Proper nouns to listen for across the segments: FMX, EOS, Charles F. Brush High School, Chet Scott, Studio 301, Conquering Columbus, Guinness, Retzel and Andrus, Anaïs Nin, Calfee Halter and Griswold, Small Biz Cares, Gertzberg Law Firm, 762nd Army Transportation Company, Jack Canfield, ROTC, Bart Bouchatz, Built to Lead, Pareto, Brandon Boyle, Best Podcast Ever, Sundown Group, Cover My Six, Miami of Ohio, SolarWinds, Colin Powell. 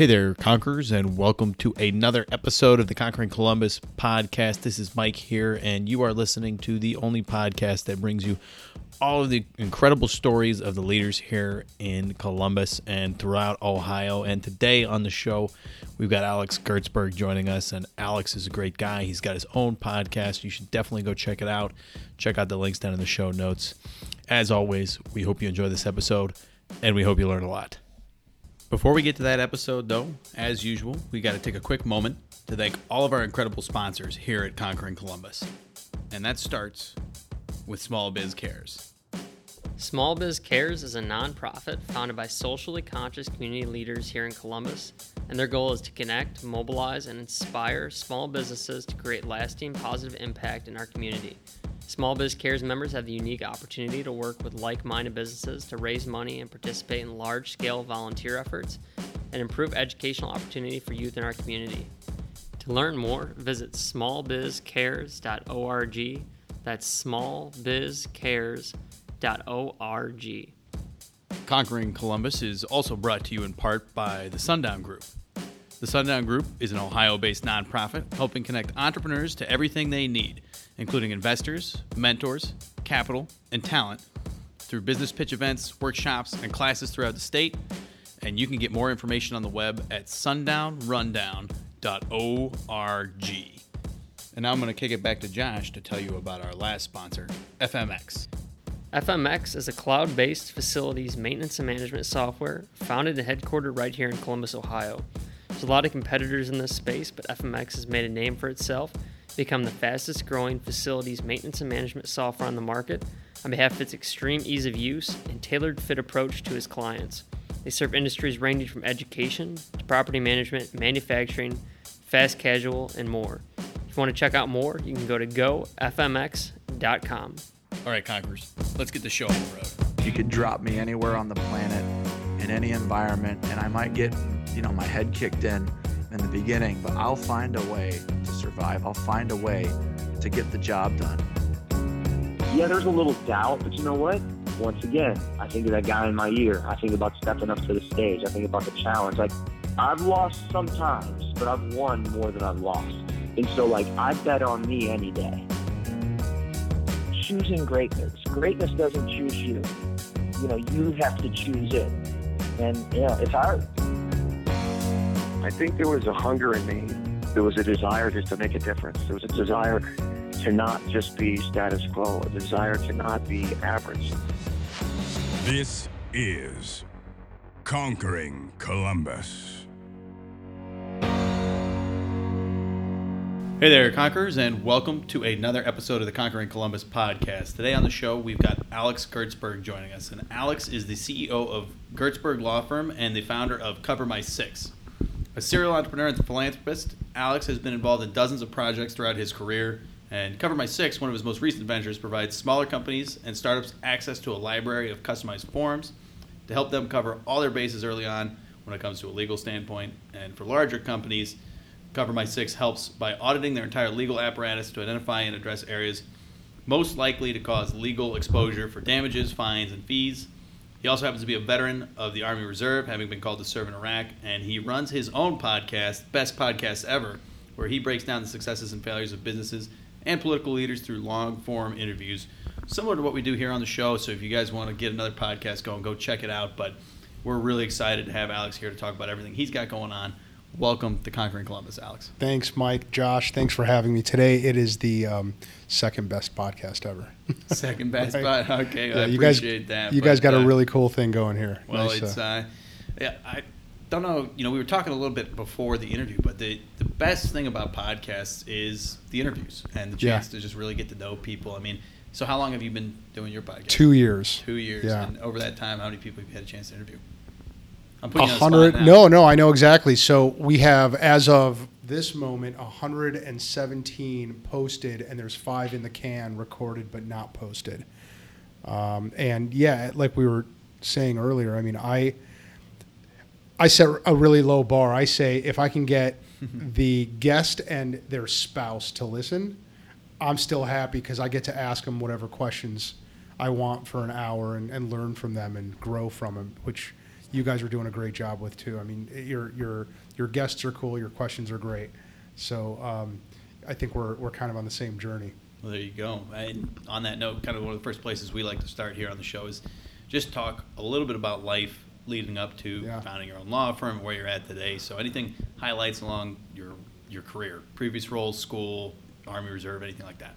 Hey there, Conquerors, and welcome to another episode of the Conquering Columbus podcast. This is Mike here, and you are listening to the only podcast that brings you all of the incredible stories of the leaders here in Columbus and throughout Ohio. And today on the show, we've got Alex Gertzberg joining us, and Alex is a great guy. He's got his own podcast. You should definitely go check it out. Check out the links down in the show notes. As always, we hope you enjoy this episode, and we hope you learn a lot. Before we get to that episode, though, as usual, we got to take a quick moment to thank all of our incredible sponsors here at Conquering Columbus. And that starts with Small Biz Cares. Small Biz Cares is a nonprofit founded by socially conscious community leaders here in Columbus, and their goal is to connect, mobilize, and inspire small businesses to create lasting positive impact in our community. Small Biz Cares members have the unique opportunity to work with like-minded businesses to raise money and participate in large-scale volunteer efforts and improve educational opportunity for youth in our community. To learn more, visit smallbizcares.org. That's smallbizcares.org. Conquering Columbus is also brought to you in part by the Sundown Group. The Sundown Group is an Ohio-based nonprofit helping connect entrepreneurs to everything they need, including investors, mentors, capital, and talent through business pitch events, workshops, and classes throughout the state. And you can get more information on the web at sundownrundown.org. And now I'm going to kick it back to Josh to tell you about our last sponsor, FMX. FMX is a cloud-based facilities maintenance and management software founded and headquartered right here in Columbus, Ohio. There's a lot of competitors in this space, but FMX has made a name for itself, become the fastest growing facilities maintenance and management software on the market on behalf of its extreme ease of use and tailored fit approach to its clients. They serve industries ranging from education to property management, manufacturing, fast casual, and more. If you want to check out more, you can go to gofmx.com. All right, Conquerors, let's get the show on the road. You could drop me anywhere on the planet, in any environment, and I might get my head kicked in the beginning, but I'll find a way to survive. I'll find a way to get the job done. Yeah, there's a little doubt, but you know what? Once again, I think of that guy in my ear. I think about stepping up to the stage. I think about the challenge. Like, I've lost sometimes, but I've won more than I've lost. And so, I bet on me any day. Choosing greatness. Greatness doesn't choose you. You have to choose it. And, it's hard. I think there was a hunger in me. There was a desire just to make a difference. There was a desire to not just be status quo, a desire to not be average. This is Conquering Columbus. Hey there, Conquerors, and welcome to another episode of the Conquering Columbus podcast. Today on the show, we've got Alex Gertzberg joining us. And Alex is the CEO of Gertzberg Law Firm and the founder of Cover My Six. A serial entrepreneur and philanthropist, Alex has been involved in dozens of projects throughout his career, and Cover My Six, one of his most recent ventures, provides smaller companies and startups access to a library of customized forms to help them cover all their bases early on when it comes to a legal standpoint. And for larger companies, Cover My Six helps by auditing their entire legal apparatus to identify and address areas most likely to cause legal exposure for damages, fines, and fees. He also happens to be a veteran of the Army Reserve, having been called to serve in Iraq, and he runs his own podcast, Best Podcast Ever, where he breaks down the successes and failures of businesses and political leaders through long-form interviews, similar to what we do here on the show. So if you guys want to get another podcast going, go check it out. But we're really excited to have Alex here to talk about everything he's got going on. Welcome to Conquering Columbus, Alex. Thanks, Mike. Josh, thanks for having me today. It is the second best podcast ever. Second best right? Podcast. Okay, yeah, I appreciate that. You guys got a really cool thing going here. Well, nice, it's I don't know. We were talking a little bit before the interview, but the best thing about podcasts is the interviews and the chance to just really get to know people. I mean, so how long have you been doing your podcast? 2 years. 2 years. Yeah. And over that time, how many people have you had a chance to interview? 100. No, I know exactly. So we have, as of this moment, 117 posted, and there's 5 in the can recorded but not posted. And yeah, like we were saying earlier, I mean, I set a really low bar. I say if I can get the guest and their spouse to listen, I'm still happy because I get to ask them whatever questions I want for an hour and learn from them and grow from them, which you guys are doing a great job with too. I mean, your guests are cool, your questions are great. So I think we're kind of on the same journey. Well, there you go. And on that note, kind of one of the first places we like to start here on the show is just talk a little bit about life leading up to founding your own law firm, where you're at today. So anything highlights along your career, previous roles, school, Army Reserve, anything like that?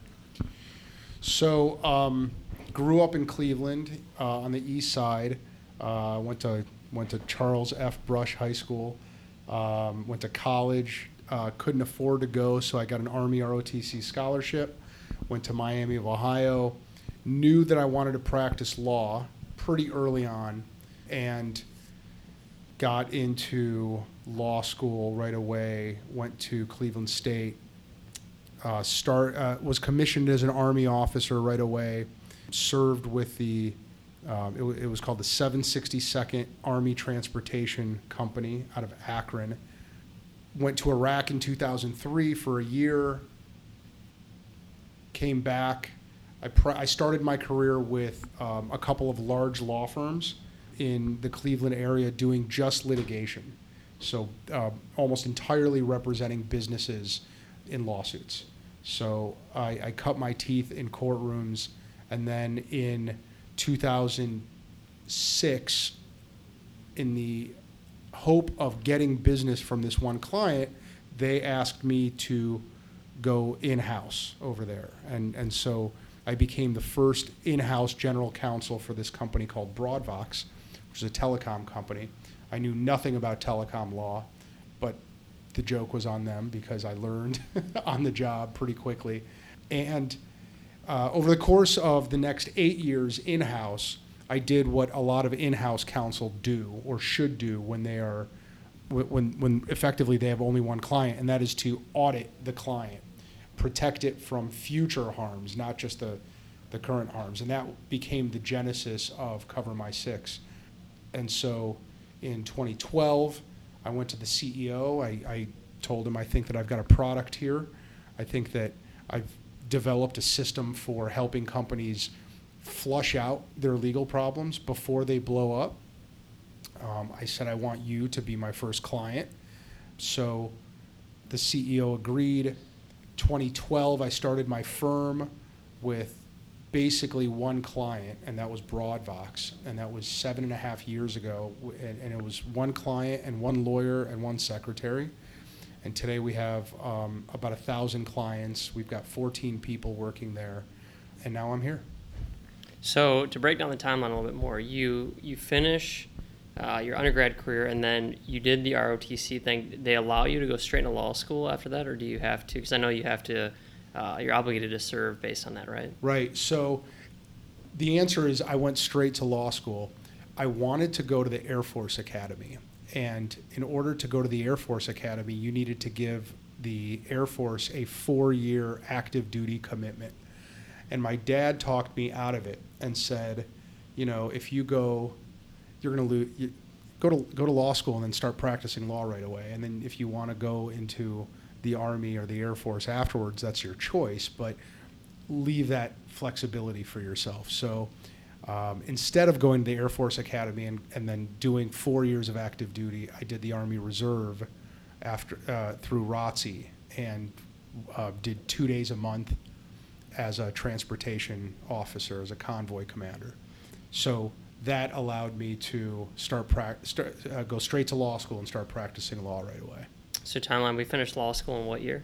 So grew up in Cleveland on the east side. Went to Charles F. Brush High School. Went to college. Couldn't afford to go, so I got an Army ROTC scholarship. Went to Miami of Ohio. Knew that I wanted to practice law pretty early on, and got into law school right away. Went to Cleveland State. Was commissioned as an Army officer right away. Served with the it was called the 762nd Army Transportation Company out of Akron. Went to Iraq in 2003 for a year. Came back. I started my career with a couple of large law firms in the Cleveland area doing just litigation. So almost entirely representing businesses in lawsuits. So I cut my teeth in courtrooms, and then in 2006, in the hope of getting business from this one client, they asked me to go in-house over there. And so I became the first in-house general counsel for this company called Broadvox, which is a telecom company. I knew nothing about telecom law, but the joke was on them because I learned on the job pretty quickly. And over the course of the next 8 years in-house, I did what a lot of in-house counsel do or should do when they are, when effectively they have only one client, and that is to audit the client, protect it from future harms, not just the current harms. And that became the genesis of Cover My Six. And so in 2012, I went to the CEO. I told him, I think that I've got a product here. I think that I've developed a system for helping companies flush out their legal problems before they blow up. I said, I want you to be my first client. So the CEO agreed. 2012, I started my firm with basically one client, and that was Broadvox. And that was 7.5 years ago. And it was one client and one lawyer and one secretary. And today we have about 1,000 clients. We've got 14 people working there. And now I'm here. So to break down the timeline a little bit more, you finish your undergrad career, and then you did the ROTC thing. Did they allow you to go straight into law school after that, or do you have to? Because I know you have to, you're obligated to serve based on that, right? Right. So the answer is I went straight to law school. I wanted to go to the Air Force Academy. And in order to go to the Air Force Academy, you needed to give the Air Force a 4-year active duty commitment. And my dad talked me out of it and said, you know, if you go, you're going to go to law school and then start practicing law right away. And then if you want to go into the Army or the Air Force afterwards, that's your choice, but leave that flexibility for yourself. So instead of going to the Air Force Academy and then doing 4 years of active duty, I did the Army Reserve after through ROTC and did 2 days a month as a transportation officer, as a convoy commander. So that allowed me to go straight to law school and start practicing law right away. So timeline, we finished law school in what year?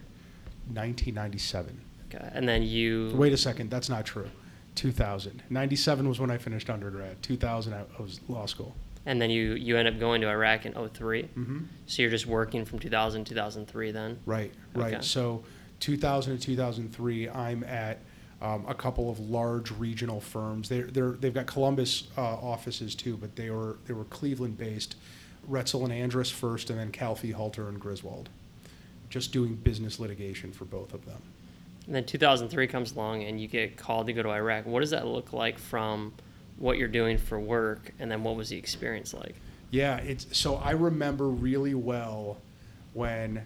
1997. Okay, and then you... Wait a second, that's not true. 2000. 97 was when I finished undergrad. 2000, I was law school. And then you end up going to Iraq in 2003? Mm-hmm. So you're just working from 2000 to 2003 then? Right. Okay. So 2000 to 2003, I'm at a couple of large regional firms. They've got Columbus offices too, but they were Cleveland-based. Retzel and Andrus first, and then Calfee, Halter and Griswold. Just doing business litigation for both of them. And then 2003 comes along, and you get called to go to Iraq. What does that look like from what you're doing for work, and then what was the experience like? Yeah, so I remember really well when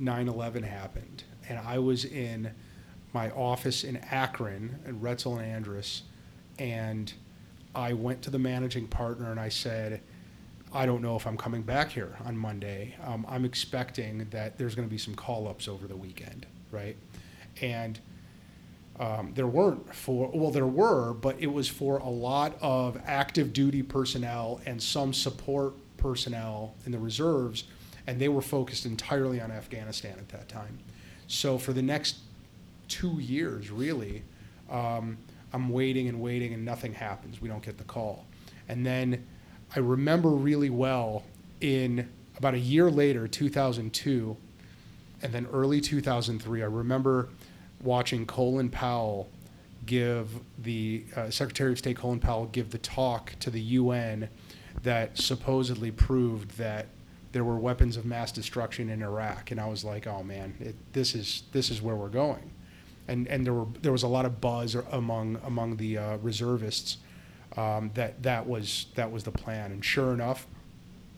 9/11 happened. And I was in my office in Akron at Retzel and Andrus, and I went to the managing partner and I said, I don't know if I'm coming back here on Monday. I'm expecting that there's going to be some call-ups over the weekend, right? And there were, but it was for a lot of active duty personnel and some support personnel in the reserves, and they were focused entirely on Afghanistan at that time. So for the next 2 years, really, I'm waiting and nothing happens. We don't get the call. And then I remember really well, in about a year later, 2002, and then early 2003, I remember watching Colin Powell give the Secretary of State Colin Powell give the talk to the UN that supposedly proved that there were weapons of mass destruction in Iraq, and I was like, oh man, this is where we're going. And there was a lot of buzz among the reservists that was the plan. And sure enough,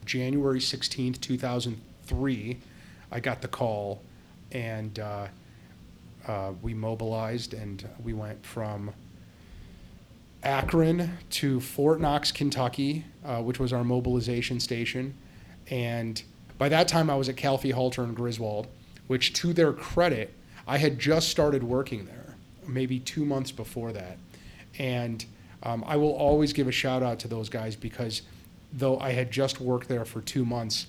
January 16th, 2003, I got the call, and we mobilized, and we went from Akron to Fort Knox, Kentucky, which was our mobilization station. And by that time, I was at Calfee Halter and Griswold, which, to their credit, I had just started working there, maybe 2 months before that. And I will always give a shout out to those guys, because though I had just worked there for 2 months,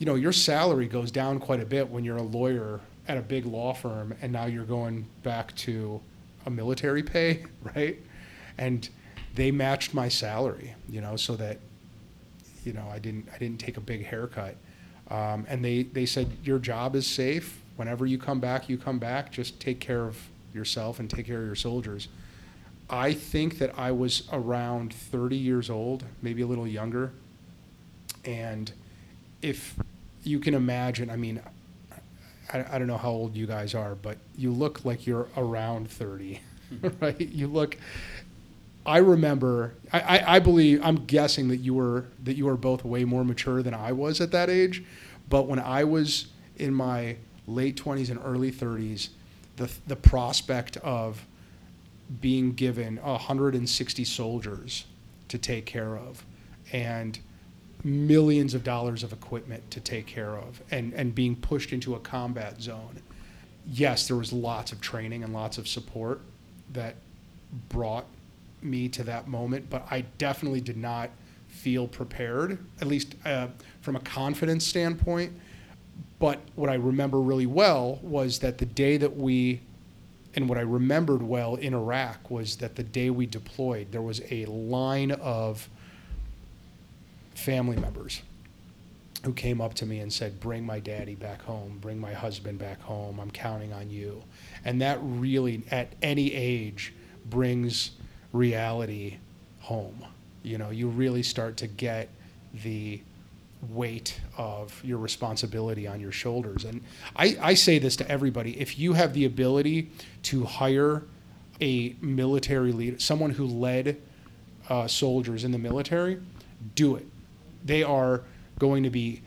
you know, your salary goes down quite a bit when you're a lawyer at a big law firm, and now you're going back to a military pay, right? And they matched my salary, you know, so that, you know, I didn't take a big haircut. And they said, your job is safe. Whenever you come back, just take care of yourself and take care of your soldiers. I think that I was around 30 years old, maybe a little younger. And if you can imagine, I mean, I don't know how old you guys are, but you look like you're around 30, right? I'm guessing that you were both way more mature than I was at that age. But when I was in my late 20s and early 30s, the prospect of being given 160 soldiers to take care of and millions of dollars of equipment to take care of and being pushed into a combat zone. Yes, there was lots of training and lots of support that brought me to that moment, but I definitely did not feel prepared, at least from a confidence standpoint. But what I remember really well was that the day we deployed, there was a line of family members who came up to me and said, bring my daddy back home, bring my husband back home, I'm counting on you. And that really, at any age, brings reality home. You know, you really start to get the weight of your responsibility on your shoulders. And I say this to everybody, if you have the ability to hire a military leader, someone who led soldiers in the military, do it. They are going to be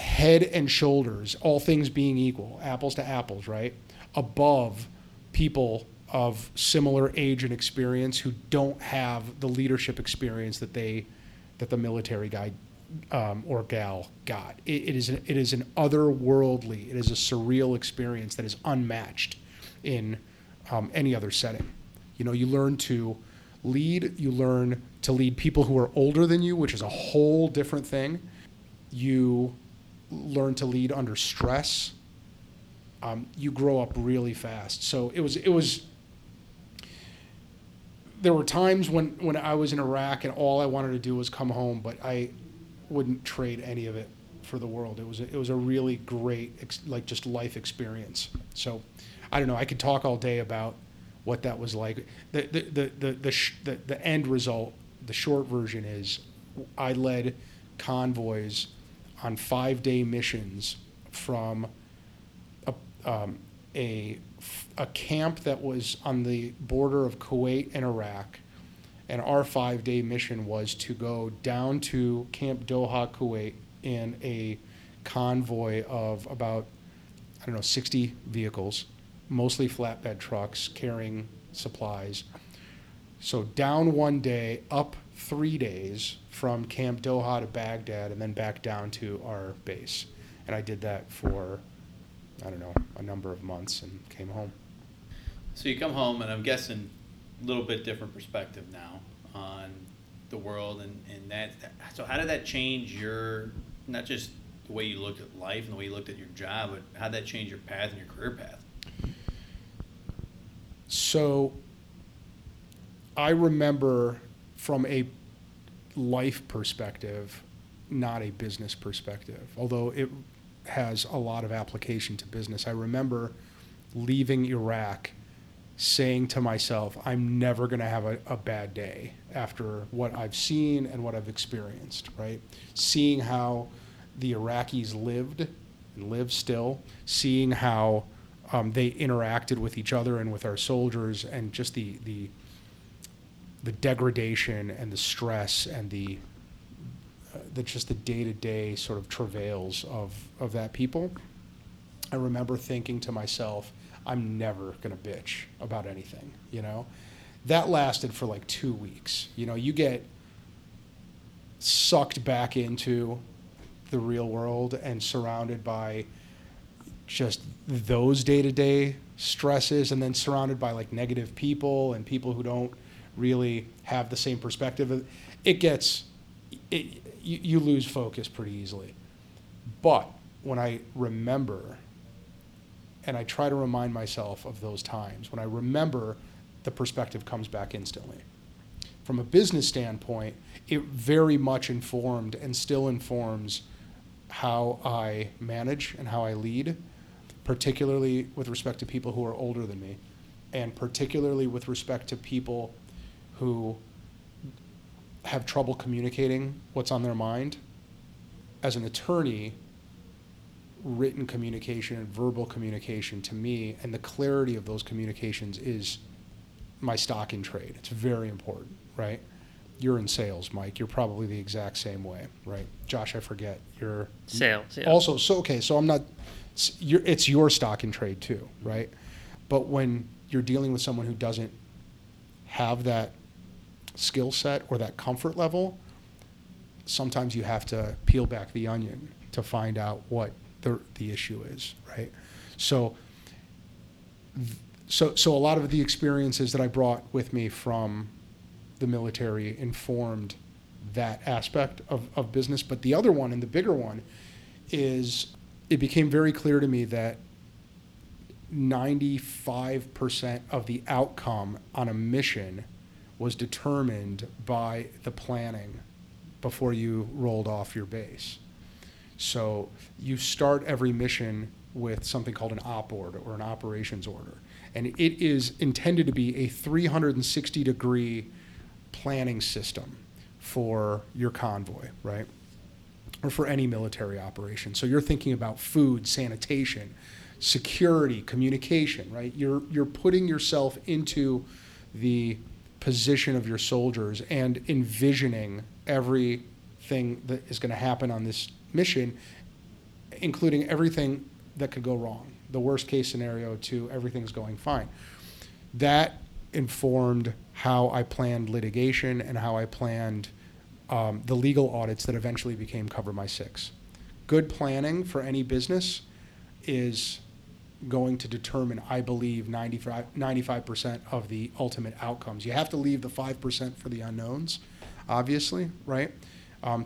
head and shoulders, all things being equal, apples to apples, right? Above people of similar age and experience who don't have the leadership experience that the military guy or gal got. It is an otherworldly, it is a surreal experience that is unmatched in any other setting. You know, you learn to lead, you learn to lead people who are older than you, which is a whole different thing. You learn to lead under stress. You grow up really fast. So it was. There were times when I was in Iraq and all I wanted to do was come home, but I wouldn't trade any of it for the world. It was a really great, like, just life experience. So I don't know. I could talk all day about what that was like. The end result, the short version is, I led convoys on 5-day missions from a camp that was on the border of Kuwait and Iraq, and our 5-day mission was to go down to Camp Doha, Kuwait, in a convoy of about, 60 vehicles, mostly flatbed trucks carrying supplies. So down one day, up 3 days from Camp Doha to Baghdad and then back down to our base. And I did that for, I don't know, a number of months and came home. So you come home, and I'm guessing a little bit different perspective now on the world and that. So how did that change your, not just the way you looked at life and the way you looked at your job, but how did that change your path and your career path? So I remember from a life perspective, not a business perspective, although it has a lot of application to business. I remember leaving Iraq saying to myself, I'm never going to have a bad day after what I've seen and what I've experienced, right? Seeing how the Iraqis lived and live still, seeing how they interacted with each other and with our soldiers, and just the degradation and the stress and the day-to-day sort of travails of that people. I remember thinking to myself, I'm never gonna bitch about anything, you know? That lasted for like 2 weeks. You know, you get sucked back into the real world and surrounded by just those day-to-day stresses, and then surrounded by like negative people and people who don't really have the same perspective. You lose focus pretty easily. But when I remember, and I try to remind myself of those times, when I remember, the perspective comes back instantly. From a business standpoint, it very much informed and still informs how I manage and how I lead, particularly with respect to people who are older than me, and particularly with respect to people who have trouble communicating what's on their mind. As an attorney, written communication and verbal communication to me, and the clarity of those communications is my stock in trade. It's very important, right? You're in sales, Mike. You're probably the exact same way, right? Josh, I forget. You're sales. Yeah. Also, so I'm not, it's your stock in trade too, right? But when you're dealing with someone who doesn't have that skill set or that comfort level, sometimes you have to peel back the onion to find out what the issue is, right? So a lot of the experiences that I brought with me from the military informed that aspect of business. But the other one, and the bigger one, is it became very clear to me that 95% of the outcome on a mission was determined by the planning before you rolled off your base. So you start every mission with something called an op order or an operations order. And it is intended to be a 360-degree planning system for your convoy, right? Or for any military operation. So you're thinking about food, sanitation, security, communication, right? You're putting yourself into the position of your soldiers and envisioning everything that is going to happen on this mission, including everything that could go wrong, the worst case scenario to everything's going fine. That informed how I planned litigation and how I planned the legal audits that eventually became Cover My Six. Good planning for any business is going to determine, I believe, 95% of the ultimate outcomes. You have to leave the 5% for the unknowns, obviously, right?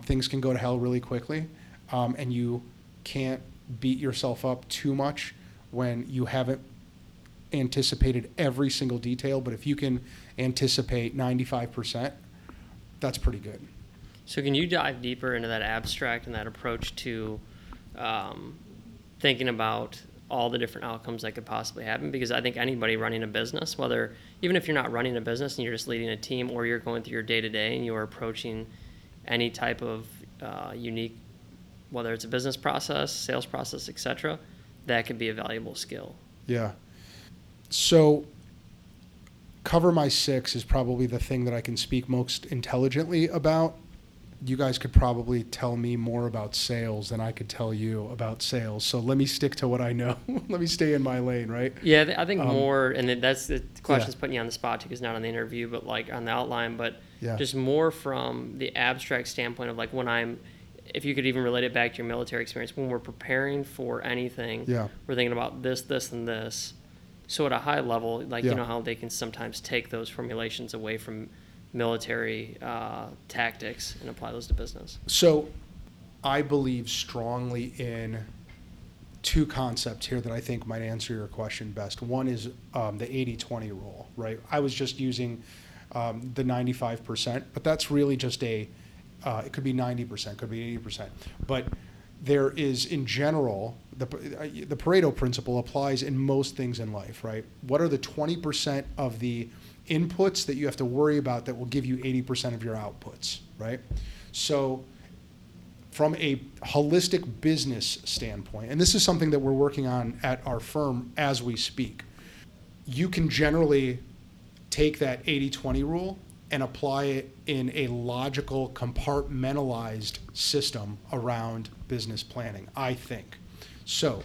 Things can go to hell really quickly, and you can't beat yourself up too much when you haven't anticipated every single detail. But if you can anticipate 95%, that's pretty good. So can you dive deeper into that abstract and that approach to thinking about all the different outcomes that could possibly happen? Because I think anybody running a business, whether even if you're not running a business and you're just leading a team, or you're going through your day-to-day and you're approaching any type of unique, whether it's a business process, sales process, etc., that could be a valuable skill. Yeah. So Cover My Six is probably the thing that I can speak most intelligently about you guys could probably tell me more about sales than I could tell you about sales. So let me stick to what I know. Let me stay in my lane, right? Yeah, I think more, and that's the question's putting you on the spot too, because not on the interview, but like on the outline, but just more from the abstract standpoint of like when I'm, if you could even relate it back to your military experience, when we're preparing for anything, we're thinking about this, this, and this. So at a high level, like you know how they can sometimes take those formulations away from military tactics and apply those to business. So I believe strongly in two concepts here that I think might answer your question best. One is the 80-20 rule, right? I was just using the 95%, but that's really just a, it could be 90%, could be 80%. But there is, in general, the Pareto principle applies in most things in life, right? What are the 20% of the inputs that you have to worry about that will give you 80% of your outputs, right? So from a holistic business standpoint, and this is something that we're working on at our firm as we speak, you can generally take that 80-20 rule and apply it in a logical, compartmentalized system around business planning, I think. So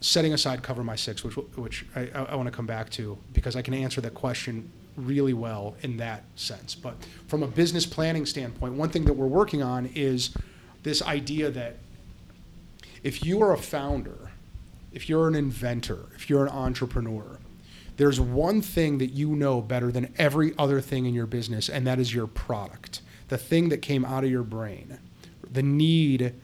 setting aside Cover My Six, which I want to come back to because I can answer that question really well in that sense. But from a business planning standpoint, one thing that we're working on is this idea that if you are a founder, if you're an inventor, if you're an entrepreneur, there's one thing that you know better than every other thing in your business, and that is your product, the thing that came out of your brain, the need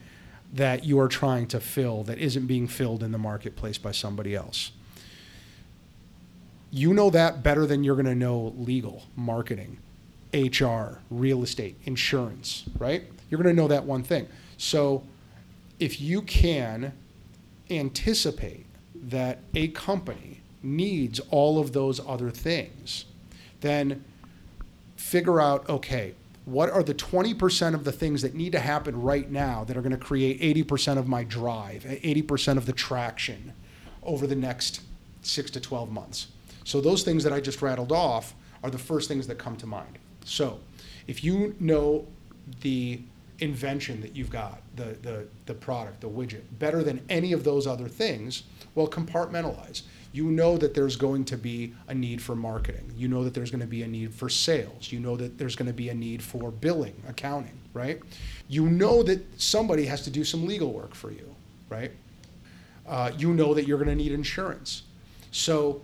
that you are trying to fill that isn't being filled in the marketplace by somebody else. You know that better than you're going to know legal, marketing, HR, real estate, insurance, right? You're going to know that one thing. So if you can anticipate that a company needs all of those other things, then figure out, okay, what are the 20% of the things that need to happen right now that are going to create 80% of my drive, 80% of the traction over the next 6 to 12 months? So those things that I just rattled off are the first things that come to mind. So if you know the invention that you've got, the product, the widget, better than any of those other things, well, compartmentalize. You know that there's going to be a need for marketing. You know that there's going to be a need for sales. You know that there's going to be a need for billing, accounting, right? You know that somebody has to do some legal work for you, right? You know that you're going to need insurance. So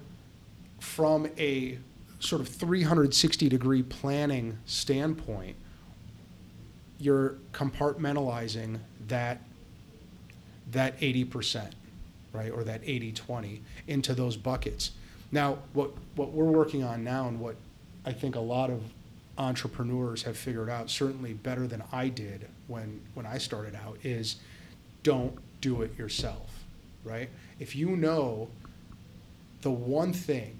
from a sort of 360-degree planning standpoint, you're compartmentalizing that 80%. Right, or that 80-20 into those buckets. Now, what we're working on now and what I think a lot of entrepreneurs have figured out, certainly better than I did when I started out, is don't do it yourself, right? If you know the one thing,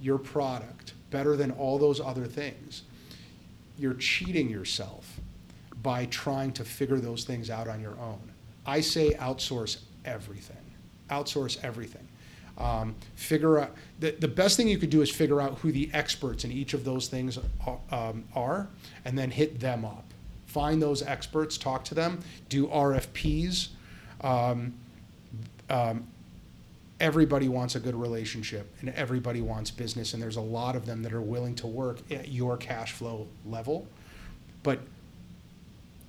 your product, better than all those other things, you're cheating yourself by trying to figure those things out on your own. I say outsource everything. Outsource everything. Figure out the best thing you could do is figure out who the experts in each of those things are, and then hit them up. Find those experts, talk to them, do RFPs. Everybody wants a good relationship, and everybody wants business, and there's a lot of them that are willing to work at your cash flow level. But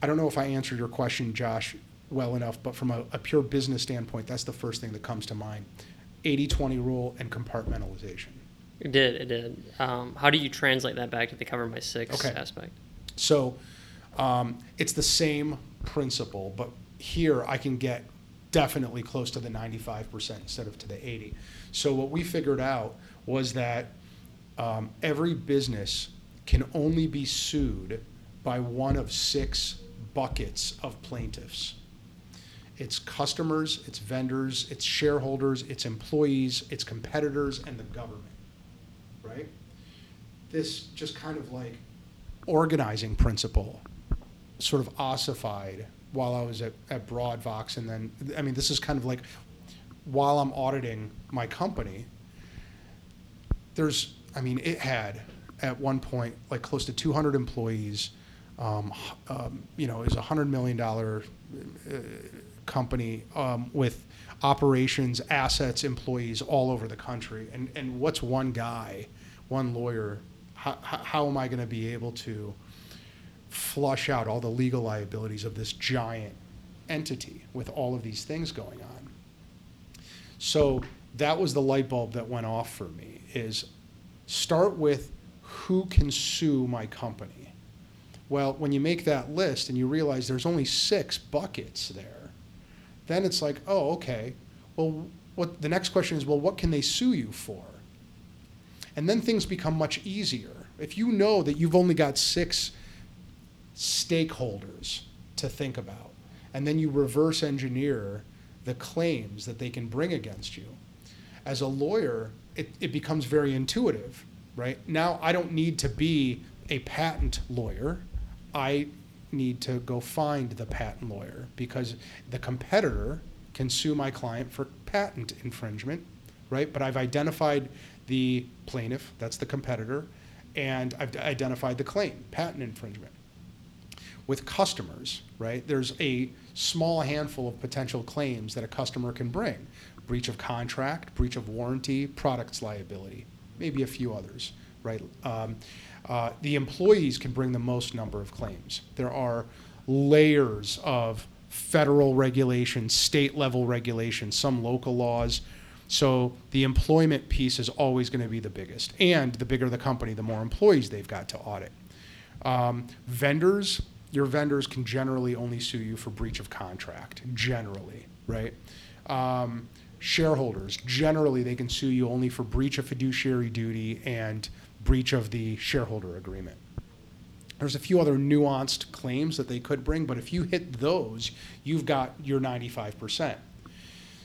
I don't know if I answered your question, Josh, well enough, but from a pure business standpoint, that's the first thing that comes to mind. 80-20 rule and compartmentalization. It did. How do you translate that back to the Cover My Six aspect? So it's the same principle, but here I can get definitely close to the 95% instead of to the 80. So what we figured out was that every business can only be sued by one of six buckets of plaintiffs. It's customers, it's vendors, it's shareholders, it's employees, it's competitors, and the government, right? This just kind of like organizing principle sort of ossified while I was at Broadvox. And then, I mean, this is kind of like while I'm auditing my company, it had at one point like close to 200 employees, is a $100 million company with operations, assets, employees all over the country. And what's one guy, one lawyer, how am I going to be able to flush out all the legal liabilities of this giant entity with all of these things going on? So that was the light bulb that went off for me, is start with who can sue my company. Well, when you make that list and you realize there's only 6 buckets there, then it's like, oh, okay, well, what the next question is, well, what can they sue you for? And then things become much easier. If you know that you've only got 6 stakeholders to think about, and then you reverse engineer the claims that they can bring against you, as a lawyer, it becomes very intuitive, right? Now I don't need to be a patent lawyer. I need to go find the patent lawyer, because the competitor can sue my client for patent infringement, right? But I've identified the plaintiff, that's the competitor, and I've identified the claim, patent infringement. With customers, right, there's a small handful of potential claims that a customer can bring. Breach of contract, breach of warranty, products liability, maybe a few others, right? The employees can bring the most number of claims. There are layers of federal regulations, state level regulations, some local laws. So the employment piece is always going to be the biggest. And the bigger the company, the more employees they've got to audit. Vendors, your vendors can generally only sue you for breach of contract, generally, right? Shareholders, generally they can sue you only for breach of fiduciary duty and breach of the shareholder agreement. There's a few other nuanced claims that they could bring, but if you hit those, you've got your 95%.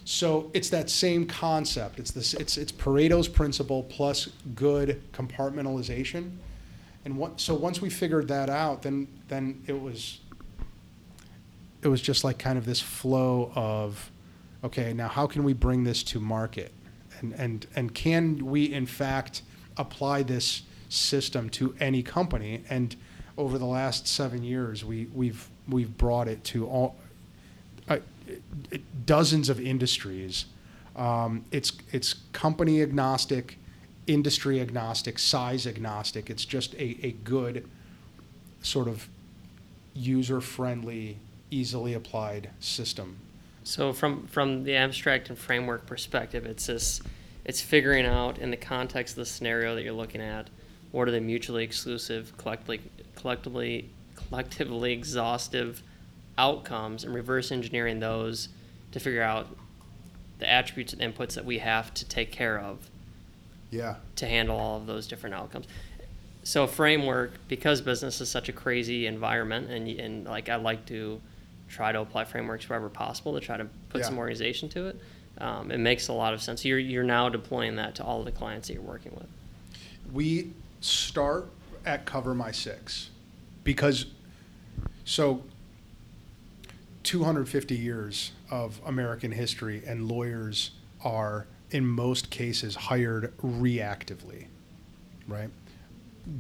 So it's that same concept. It's Pareto's principle plus good compartmentalization. And so once we figured that out, then it was just like kind of this flow of, okay, now how can we bring this to market? And can we, in fact, apply this system to any company? And over the last 7 years, we've brought it to all dozens of industries. It's company agnostic, industry agnostic, size agnostic. It's just a good sort of user-friendly, easily applied system. So from the abstract and framework perspective, it's figuring out in the context of the scenario that you're looking at, what are the mutually exclusive, collectively exhaustive outcomes, and reverse engineering those to figure out the attributes and inputs that we have to take care of. Yeah. To handle all of those different outcomes. So framework, because business is such a crazy environment, and like I like to try to apply frameworks wherever possible to try to put some organization to it. It makes a lot of sense. You're now deploying that to all of the clients that you're working with. We start at Cover My Six, because 250 years of American history, and lawyers are in most cases hired reactively, right?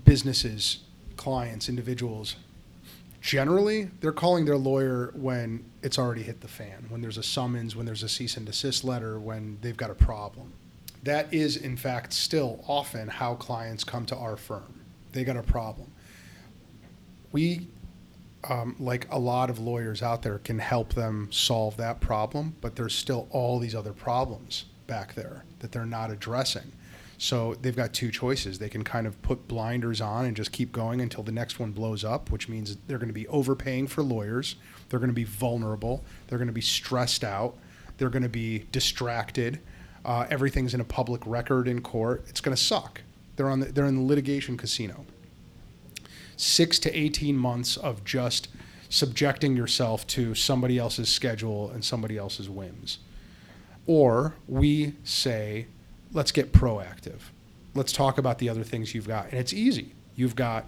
Businesses, clients, individuals, generally, they're calling their lawyer when it's already hit the fan, when there's a summons, when there's a cease and desist letter, when they've got a problem. That is, in fact, still often how clients come to our firm. They got a problem. We, like a lot of lawyers out there, can help them solve that problem, but there's still all these other problems back there that they're not addressing. So they've got 2 choices. They can kind of put blinders on and just keep going until the next one blows up, which means they're going to be overpaying for lawyers. They're going to be vulnerable. They're going to be stressed out. They're going to be distracted. Everything's in a public record in court. It's going to suck. They're in the litigation casino. 6 to 18 months of just subjecting yourself to somebody else's schedule and somebody else's whims. Or we say, let's get proactive. Let's talk about the other things you've got. And it's easy. You've got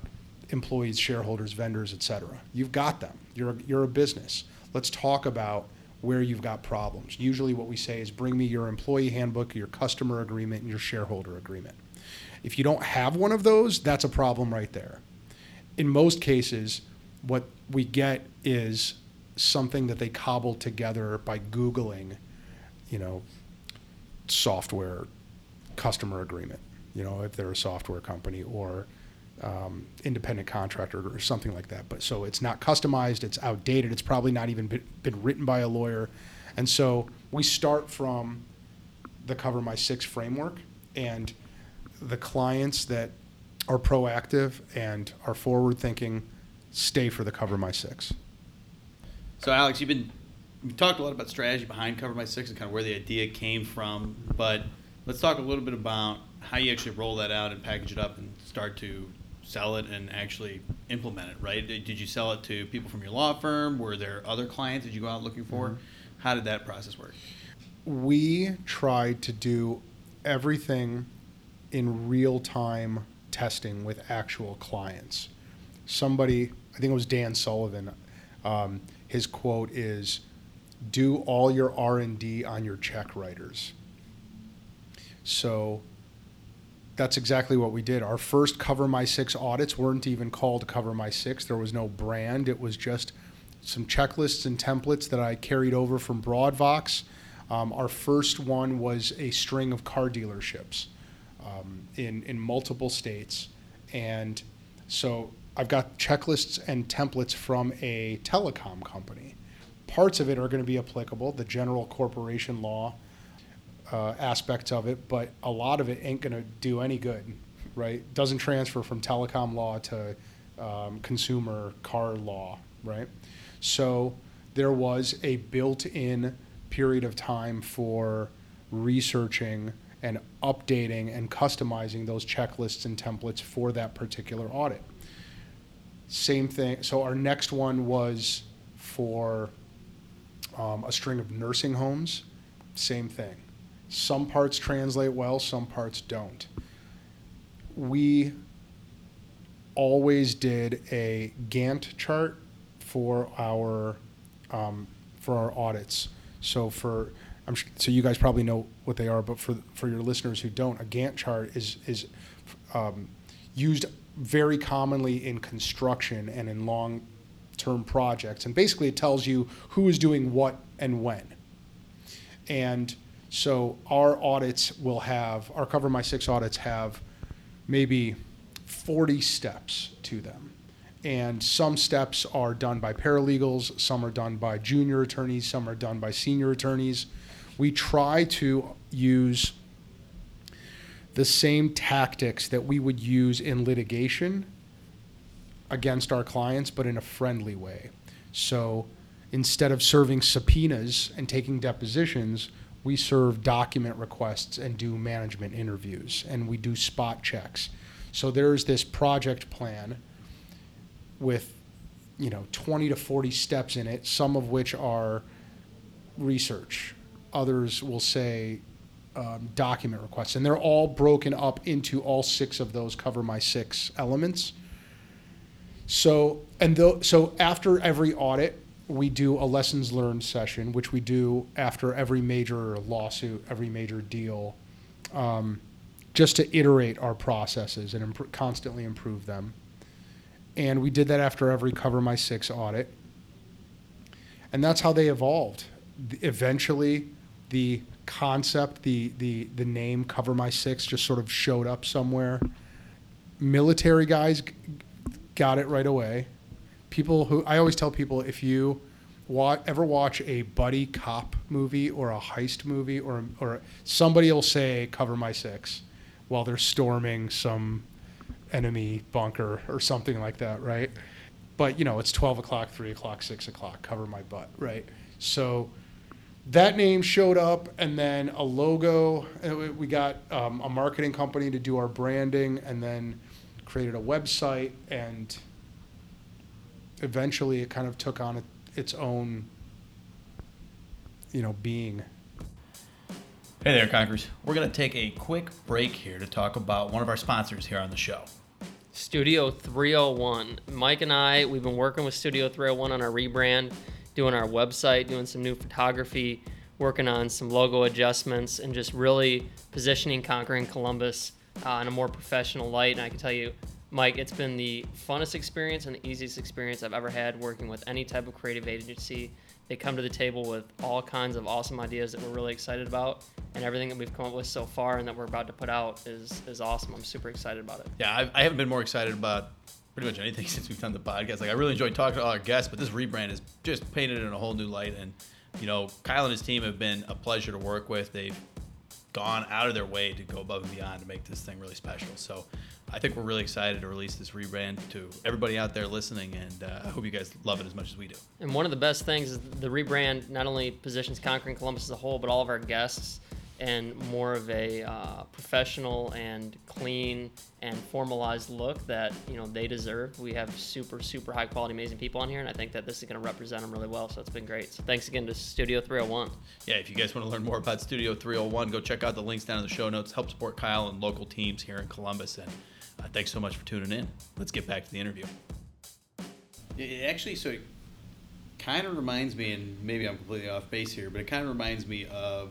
employees, shareholders, vendors, et cetera. You've got them. You're a business. Let's talk about where you've got problems. Usually what we say is, bring me your employee handbook, your customer agreement, and your shareholder agreement. If you don't have one of those, that's a problem right there. In most cases, what we get is something that they cobbled together by Googling, you know, software customer agreement, you know, if they're a software company, or independent contractor or something like that. But so it's not customized, it's outdated, it's probably not even been written by a lawyer. And so we start from the Cover My Six framework, and the clients that are proactive and are forward thinking stay for the Cover My Six. So Alex, you've talked a lot about strategy behind Cover My Six and kind of where the idea came from, but let's talk a little bit about how you actually roll that out and package it up and start to sell it and actually implement it, right? Did you sell it to people from your law firm? Were there other clients that you go out looking for? Mm-hmm. How did that process work? We tried to do everything in real-time testing with actual clients. Somebody, I think it was Dan Sullivan, his quote is, "Do all your R&D on your check writers." So that's exactly what we did. Our first Cover My Six audits weren't even called Cover My Six. There was no brand. It was just some checklists and templates that I carried over from Broadvox. Our first one was a string of car dealerships in multiple states. And so I've got checklists and templates from a telecom company. Parts of it are going to be applicable, the general corporation law aspects of it, but a lot of it ain't going to do any good, right? Doesn't transfer from telecom law to consumer car law, right? So there was a built-in period of time for researching and updating and customizing those checklists and templates for that particular audit. Same thing. So our next one was for a string of nursing homes. Same thing. Some parts translate well, some parts don't. We always did a Gantt chart for our audits. So so you guys probably know what they are, but for your listeners who don't, a Gantt chart is used very commonly in construction and in long-term projects, and basically it tells you who is doing what and when. And so our audits will have, our Cover My Six audits have maybe 40 steps to them. And some steps are done by paralegals, some are done by junior attorneys, some are done by senior attorneys. We try to use the same tactics that we would use in litigation against our clients, but in a friendly way. So instead of serving subpoenas and taking depositions, we serve document requests and do management interviews, and we do spot checks. So there's this project plan with, 20 to 40 steps in it, some of which are research. Others will say document requests, and they're all broken up into all six of those Cover My Six elements. So after every audit, we do a lessons learned session, which we do after every major lawsuit, every major deal, just to iterate our processes and constantly improve them. And we did that after every Cover My Six audit. And that's how they evolved. Eventually, the concept, the name Cover My Six just sort of showed up somewhere. Military guys got it right away. People who, I always tell people, if you ever watch a buddy cop movie or a heist movie, or somebody will say Cover My Six while they're storming some enemy bunker or something like that, right? But it's 12 o'clock, 3 o'clock, 6 o'clock, cover my butt, right? So that name showed up, and then a logo. We got a marketing company to do our branding, and then created a website, and eventually it kind of took on its own, being. Hey there, Conquerors. We're going to take a quick break here to talk about one of our sponsors here on the show. Studio 301. Mike and I, we've been working with Studio 301 on our rebrand, doing our website, doing some new photography, working on some logo adjustments, and just really positioning Conquering Columbus in a more professional light. And I can tell you, Mike, it's been the funnest experience and the easiest experience I've ever had working with any type of creative agency. They come to the table with all kinds of awesome ideas that we're really excited about, and everything that we've come up with so far and that we're about to put out is awesome. I'm super excited about it. Yeah, I haven't been more excited about pretty much anything since we've done the podcast. Like, I really enjoyed talking to all our guests, but this rebrand is just painted in a whole new light. And, you know, Kyle and his team have been a pleasure to work with. They've gone out of their way to go above and beyond to make this thing really special. So I think we're really excited to release this rebrand to everybody out there listening, and I hope you guys love it as much as we do. And one of the best things is the rebrand not only positions Conquering Columbus as a whole, but all of our guests in more of a professional and clean and formalized look that, you know, they deserve. We have super, super high quality, amazing people on here, and I think that this is going to represent them really well, so it's been great. So thanks again to Studio 301. Yeah, if you guys want to learn more about Studio 301, go check out the links down in the show notes. Help support Kyle and local teams here in Columbus, and thanks so much for tuning in. Let's get back to the interview. It actually sort of kind of reminds me, and maybe I'm completely off base here, but it kind of reminds me of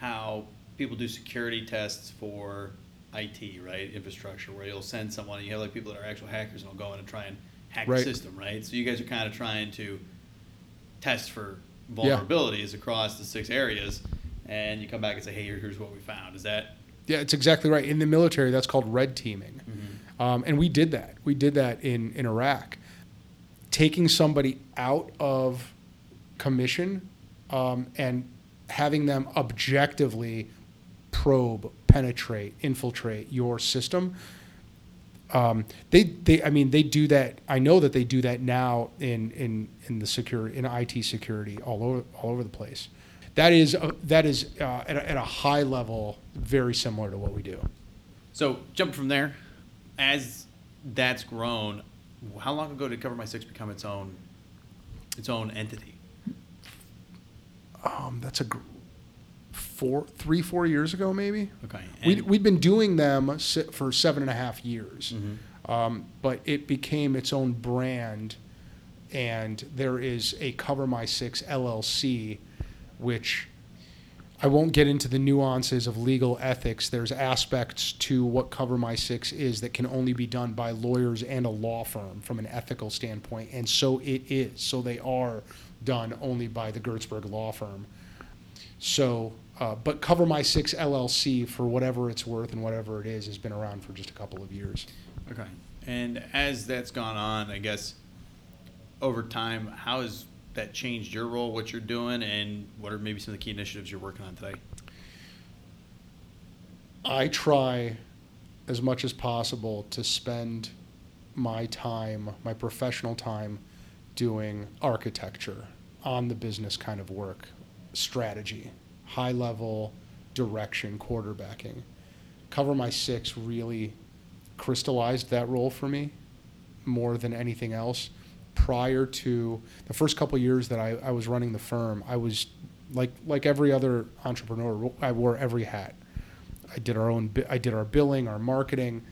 how people do security tests for IT, right? Infrastructure, where you'll send someone, and you have like people that are actual hackers and will go in and try and hack the system, right? So you guys are kind of trying to test for vulnerabilities across the six areas, and you come back and say, hey, here's what we found. Is that? Yeah, it's exactly right. In the military, that's called red teaming. Mm-hmm. And we did that. We did that in Iraq. Taking somebody out of commission and having them objectively probe, penetrate, infiltrate your system. They do that. I know that they do that now in IT security all over the place. That is at a high level very similar to what we do. So jump from there. As that's grown, how long ago did Cover My Six become its own entity? That's 4 years ago, maybe. Okay. We'd been doing them for 7.5 years, mm-hmm. But it became its own brand, and there is a Cover My Six LLC, which I won't get into the nuances of legal ethics. There's aspects to what Cover My Six is that can only be done by lawyers and a law firm from an ethical standpoint, and so it is. So they are done only by the Gertzberg Law Firm. So, but Cover My Six LLC, for whatever it's worth and whatever it is, has been around for just a couple of years. Okay. And as that's gone on, I guess, over time, how has that changed your role, what you're doing, and what are maybe some of the key initiatives you're working on today? I try as much as possible to spend my time, my professional time, doing architecture, on the business kind of work, strategy, high level direction, quarterbacking. Cover My Six really crystallized that role for me more than anything else. Prior to the first couple of years that I was running the firm, I was like every other entrepreneur. I wore every hat. I did our billing, our marketing.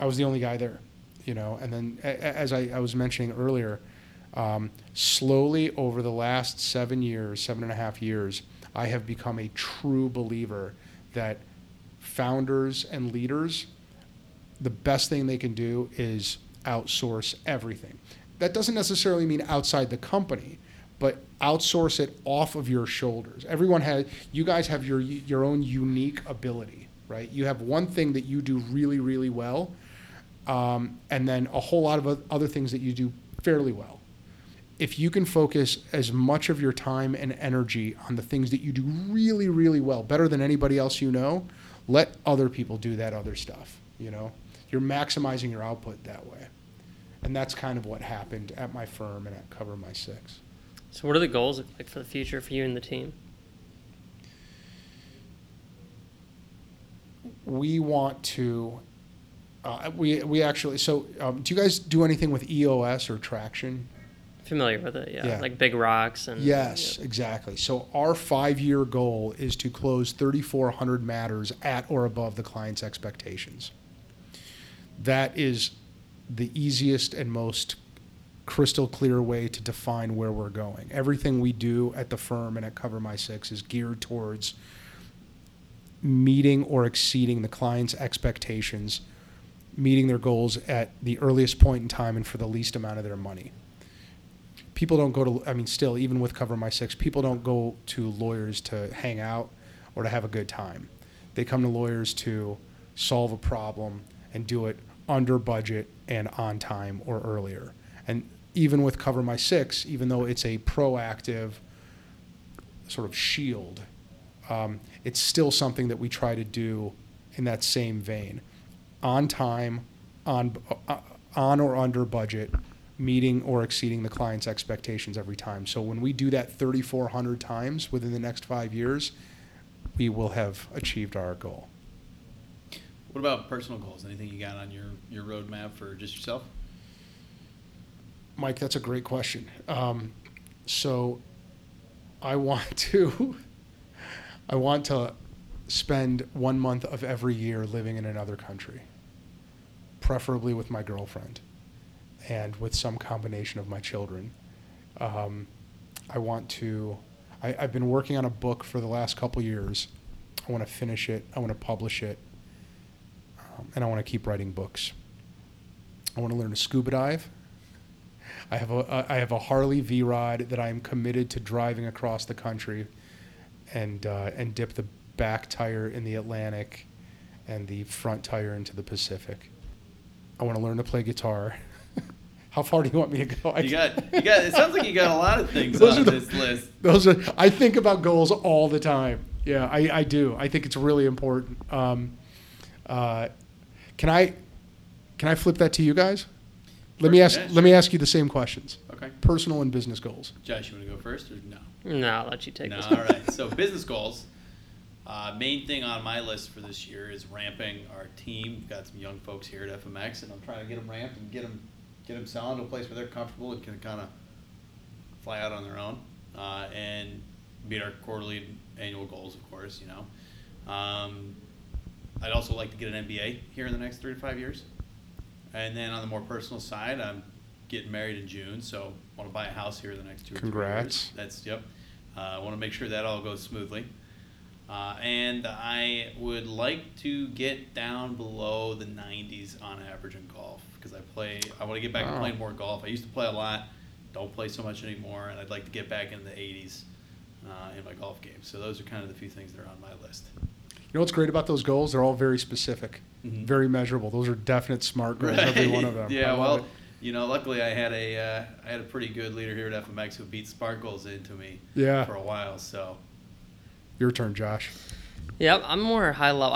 I was the only guy there, you know. And then, as I was mentioning earlier, slowly over the last 7.5 years, I have become a true believer that founders and leaders, the best thing they can do is outsource everything. That doesn't necessarily mean outside the company, but outsource it off of your shoulders. You guys have your own unique ability, right? You have one thing that you do really, really well, and then a whole lot of other things that you do fairly well. If you can focus as much of your time and energy on the things that you do really, really well, better than anybody else you know, let other people do that other stuff, you know? You're maximizing your output that way. And that's kind of what happened at my firm and at Cover My Six. So what are the goals like for the future for you and the team? We want to... we actually... So do you guys do anything with EOS or traction? Familiar with it, yeah. Like big rocks and... Yes, yeah. Exactly. So our 5-year goal is to close 3,400 matters at or above the client's expectations. That is the easiest and most crystal clear way to define where we're going. Everything we do at the firm and at Cover My Six is geared towards meeting or exceeding the client's expectations meeting their goals at the earliest point in time and for the least amount of their money. People don't go to, I mean, still, even with Cover My Six, people don't go to lawyers to hang out or to have a good time. They come to lawyers to solve a problem and do it under budget and on time or earlier. And even with Cover My Six, even though it's a proactive sort of shield, it's still something that we try to do in that same vein. On time, on or under budget, meeting or exceeding the client's expectations every time. So when we do that 3,400 times within the next 5 years, we will have achieved our goal. What about personal goals? Anything you got on your roadmap for just yourself? Mike, that's a great question. So I want to spend 1 month of every year living in another country, preferably with my girlfriend and with some combination of my children. I've been working on a book for the last couple years. I want to finish it. I want to publish it. And I want to keep writing books. I want to learn to scuba dive. I have a Harley V-Rod that I am committed to driving across the country and dip the back tire in the Atlantic and the front tire into the Pacific. I want to learn to play guitar. How far do you want me to go? You got. It sounds like you got a lot of things on this list. I think about goals all the time. Yeah, I do. I think it's really important. Can I flip that to you guys? Let me ask you the same questions. Okay. Personal and business goals. Josh, you want to go first or no? No, I'll let you take this. All right. So business goals. Main thing on my list for this year is ramping our team. We've got some young folks here at FMX, and I'm trying to get them ramped and get them selling to a place where they're comfortable and can kind of fly out on their own and meet our quarterly and annual goals, of course. You know. I'd also like to get an MBA here in the next 3 to 5 years. And then on the more personal side, I'm getting married in June, so I want to buy a house here in the next 2 or 3 years. Congrats. Yep. I want to make sure that all goes smoothly. And I would like to get down below the 90s on average in golf because I want to get back to playing more golf. I used to play a lot, don't play so much anymore, and I'd like to get back into the 80s in my golf game. So those are kind of the few things that are on my list. You know what's great about those goals? They're all very specific, very measurable. Those are definite SMART goals, every one of them. Yeah, luckily I had a pretty good leader here at FMX who beat SMART goals into me for a while. So, your turn, Josh. Yeah, I'm more high level.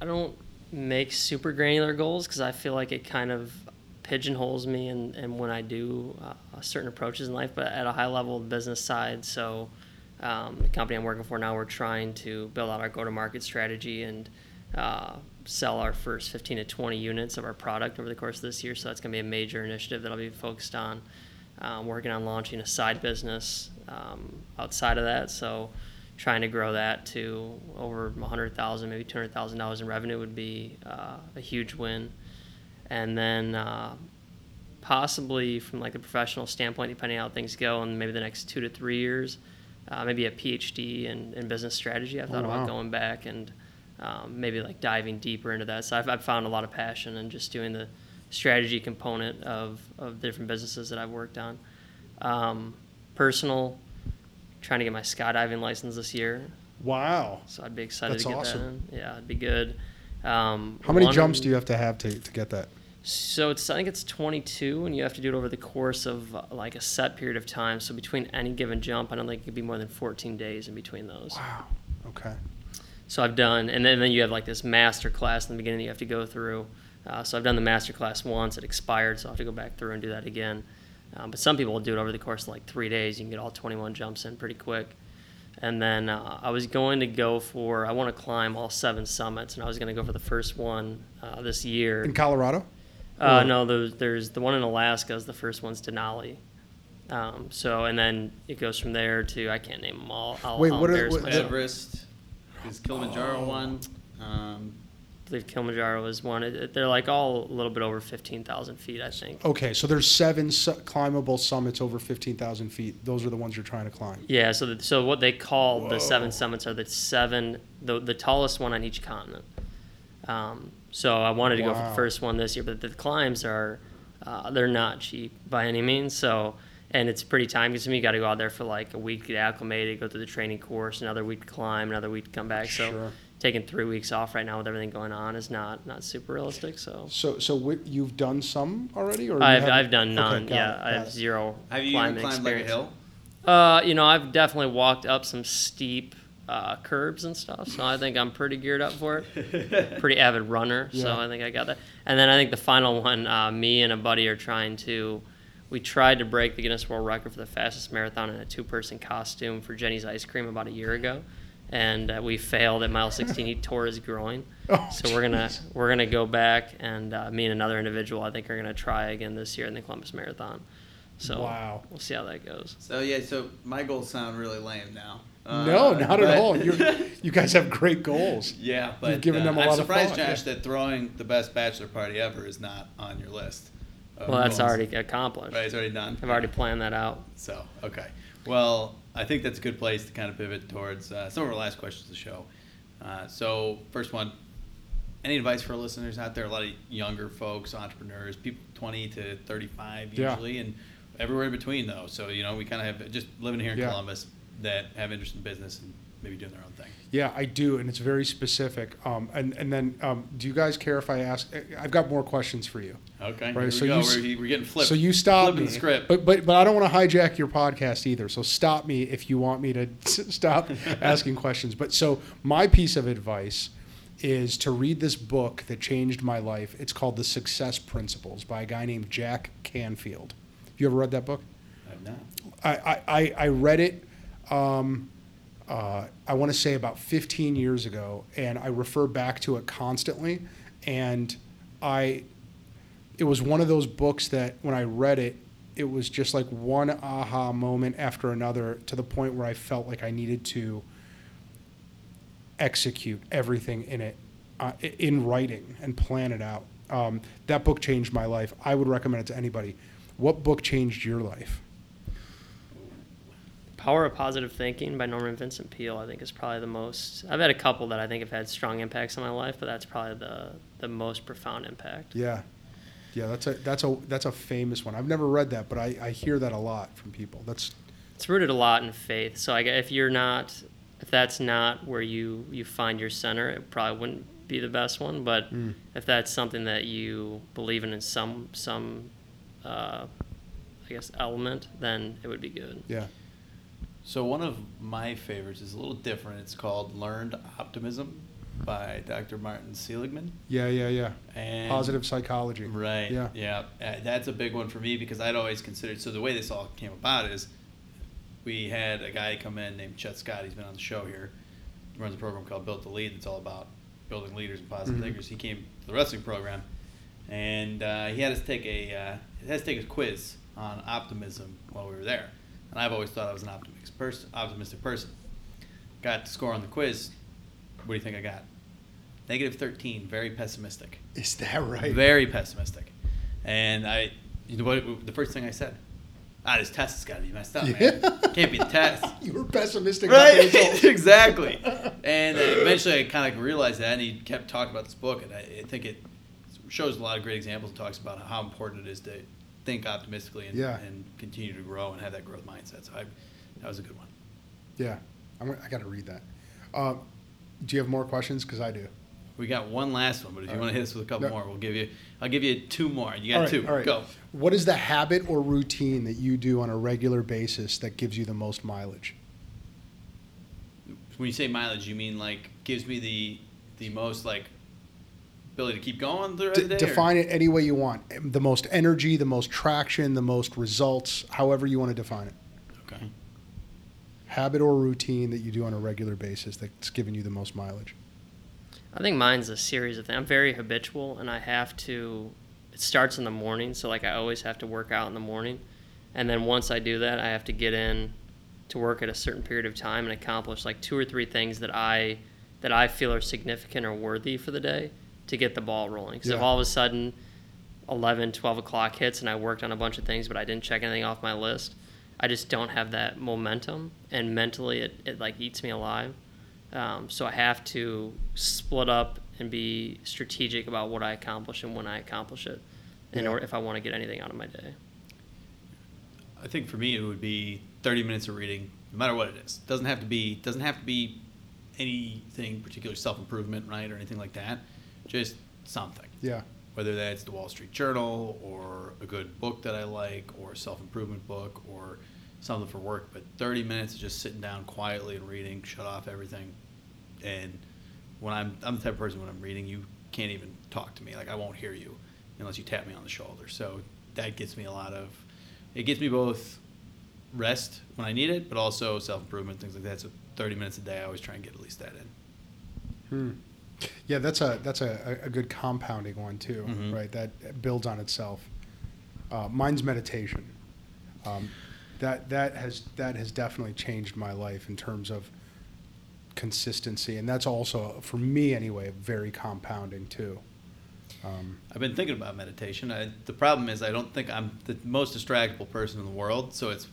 I don't make super granular goals because I feel like it kind of pigeonholes me and when I do certain approaches in life, but at a high level business side, so. The company I'm working for now, we're trying to build out our go-to-market strategy and sell our first 15 to 20 units of our product over the course of this year. So that's going to be a major initiative that I'll be focused on. Working on launching a side business outside of that. So trying to grow that to over $100,000, maybe $200,000 in revenue would be a huge win. And then possibly from like a professional standpoint, depending on how things go in maybe the next 2 to 3 years, maybe a PhD in business strategy. I've thought about going back and maybe like diving deeper into that. So I've found a lot of passion in just doing the strategy component of the different businesses that I've worked on. Personal, trying to get my skydiving license this year. Wow. So I'd be excited to get that in. Yeah, it'd be good. How many jumps do you have to get that? So I think it's 22, and you have to do it over the course of like a set period of time. So between any given jump, I don't think it could be more than 14 days in between those. Wow. Okay. So I've done, and then you have like this master class in the beginning that you have to go through. So I've done the master class once; it expired, so I have to go back through and do that again. But some people will do it over the course of like 3 days. You can get all 21 jumps in pretty quick. And then I want to climb all 7 summits, and I was going to go for the first one this year in Colorado. No, there's the one in Alaska is the first one's Denali. And then it goes from there to, I can't name them all. Everest is Kilimanjaro one. I believe Kilimanjaro is one. They're like all a little bit over 15,000 feet, I think. Okay, so there's 7 climbable summits over 15,000 feet. Those are the ones you're trying to climb. Yeah, so what they call the 7 summits are the tallest one on each continent. So I wanted to go for the first one this year, but the climbs are, they're not cheap by any means. So, and it's pretty time consuming. You got to go out there for like a week to get acclimated, go through the training course, another week to climb, another week to come back. So taking 3 weeks off right now with everything going on is not super realistic. So you've done some already, or I've done none. Okay, I have zero climbing experience. Have you climbed like a hill? I've definitely walked up some steep curbs and stuff, so I think I'm pretty geared up for it. Pretty avid runner, so I think I got that. And then I think the final one, me and a buddy are we tried to break the Guinness World Record for the fastest marathon in a two-person costume for Jenny's Ice Cream about a year ago, and we failed at mile 16. He tore his groin, so we're gonna go back, and me and another individual I think are gonna try again this year in the Columbus Marathon. So we'll see how that goes. So my goals sound really lame now. No, not at all. You guys have great goals. Yeah, but you've given them a lot of thought. I'm surprised, Josh, that throwing the best bachelor party ever is not on your list. Well, that's already accomplished. Right, it's already done. I've already planned that out. So, okay. Well, I think that's a good place to kind of pivot towards some of our last questions of the show. So, first one, any advice for listeners out there? A lot of younger folks, entrepreneurs, people 20 to 35 usually, and everywhere in between, though. So, we kind of have just living here in Columbus, that have interest in business and maybe doing their own thing. Yeah, I do, and it's very specific. And then do you guys care if I ask? I've got more questions for you. Okay, right? Here we go. We're getting flipped. So you stop me. The script. But I don't want to hijack your podcast either, so stop me if you want me to stop asking questions. But so my piece of advice is to read this book that changed my life. It's called The Success Principles by a guy named Jack Canfield. You ever read that book? I have not. I read it. I want to say about 15 years ago, and I refer back to it constantly. And it was one of those books that when I read it, it was just like one aha moment after another, to the point where I felt like I needed to execute everything in it, in writing, and plan it out. That book changed my life. I would recommend it to anybody. What book changed your life? Power of Positive Thinking by Norman Vincent Peale, I think, is probably the most. I've had a couple that I think have had strong impacts on my life, but that's probably the most profound impact. Yeah, that's a famous one. I've never read that, but I hear that a lot from people. It's rooted a lot in faith. So if that's not where you find your center, it probably wouldn't be the best one. But if that's something that you believe in some element, then it would be good. Yeah. So one of my favorites is a little different. It's called Learned Optimism by Dr. Martin Seligman. Yeah. And positive psychology. Right. Yeah. That's a big one for me because I'd always considered. So the way this all came about is we had a guy come in named Chet Scott. He's been on the show here. He runs a program called Built to Lead. It's all about building leaders and positive thinkers. He came to the wrestling program, and he had us take a quiz on optimism while we were there. And I've always thought I was an optimistic person. Got the score on the quiz. What do you think I got? -13, very pessimistic. Is that right? Very pessimistic. And the first thing I said, this test has got to be messed up, man. Can't be the test. You were pessimistic about the results. Exactly. And eventually I kind of realized that, and he kept talking about this book. And I think it shows a lot of great examples and talks about how important it is to think optimistically and continue to grow and have that growth mindset. So that was a good one. Yeah, I got to read that. Do you have more questions? Because I do. We got one last one, but if you want to hit us with a couple more, I'll give you two more. You got two. All right. Go. What is the habit or routine that you do on a regular basis that gives you the most mileage? When you say mileage, you mean like gives me the most like ability to keep going through the day? Define it any way you want. The most energy, the most traction, the most results, however you want to define it. Okay. Habit or routine that you do on a regular basis that's giving you the most mileage. I think mine's a series of things. I'm very habitual, and it starts in the morning, so like I always have to work out in the morning. And then once I do that, I have to get in to work at a certain period of time and accomplish like two or three things that I feel are significant or worthy for the day, to get the ball rolling. Because if all of a sudden 11, 12 o'clock hits and I worked on a bunch of things but I didn't check anything off my list, I just don't have that momentum, and mentally it like eats me alive. So I have to split up and be strategic about what I accomplish and when I accomplish it, and or if I want to get anything out of my day. I think for me it would be 30 minutes of reading, no matter what it is. Doesn't have to be anything particular, self-improvement, right, or anything like that. Just something. Yeah. Whether that's the Wall Street Journal or a good book that I like or a self-improvement book or something for work, but 30 minutes of just sitting down quietly and reading, shut off everything. And when I'm the type of person, when I'm reading, you can't even talk to me. Like, I won't hear you unless you tap me on the shoulder. So that gets me it gets me both rest when I need it, but also self-improvement, things like that. So 30 minutes a day, I always try and get at least that in. Yeah, that's a good compounding one too, right? That builds on itself. Mine's meditation. That has definitely changed my life in terms of consistency, and that's also for me anyway very compounding too. I've been thinking about meditation. The problem is I don't think I'm the most distractible person in the world. So it's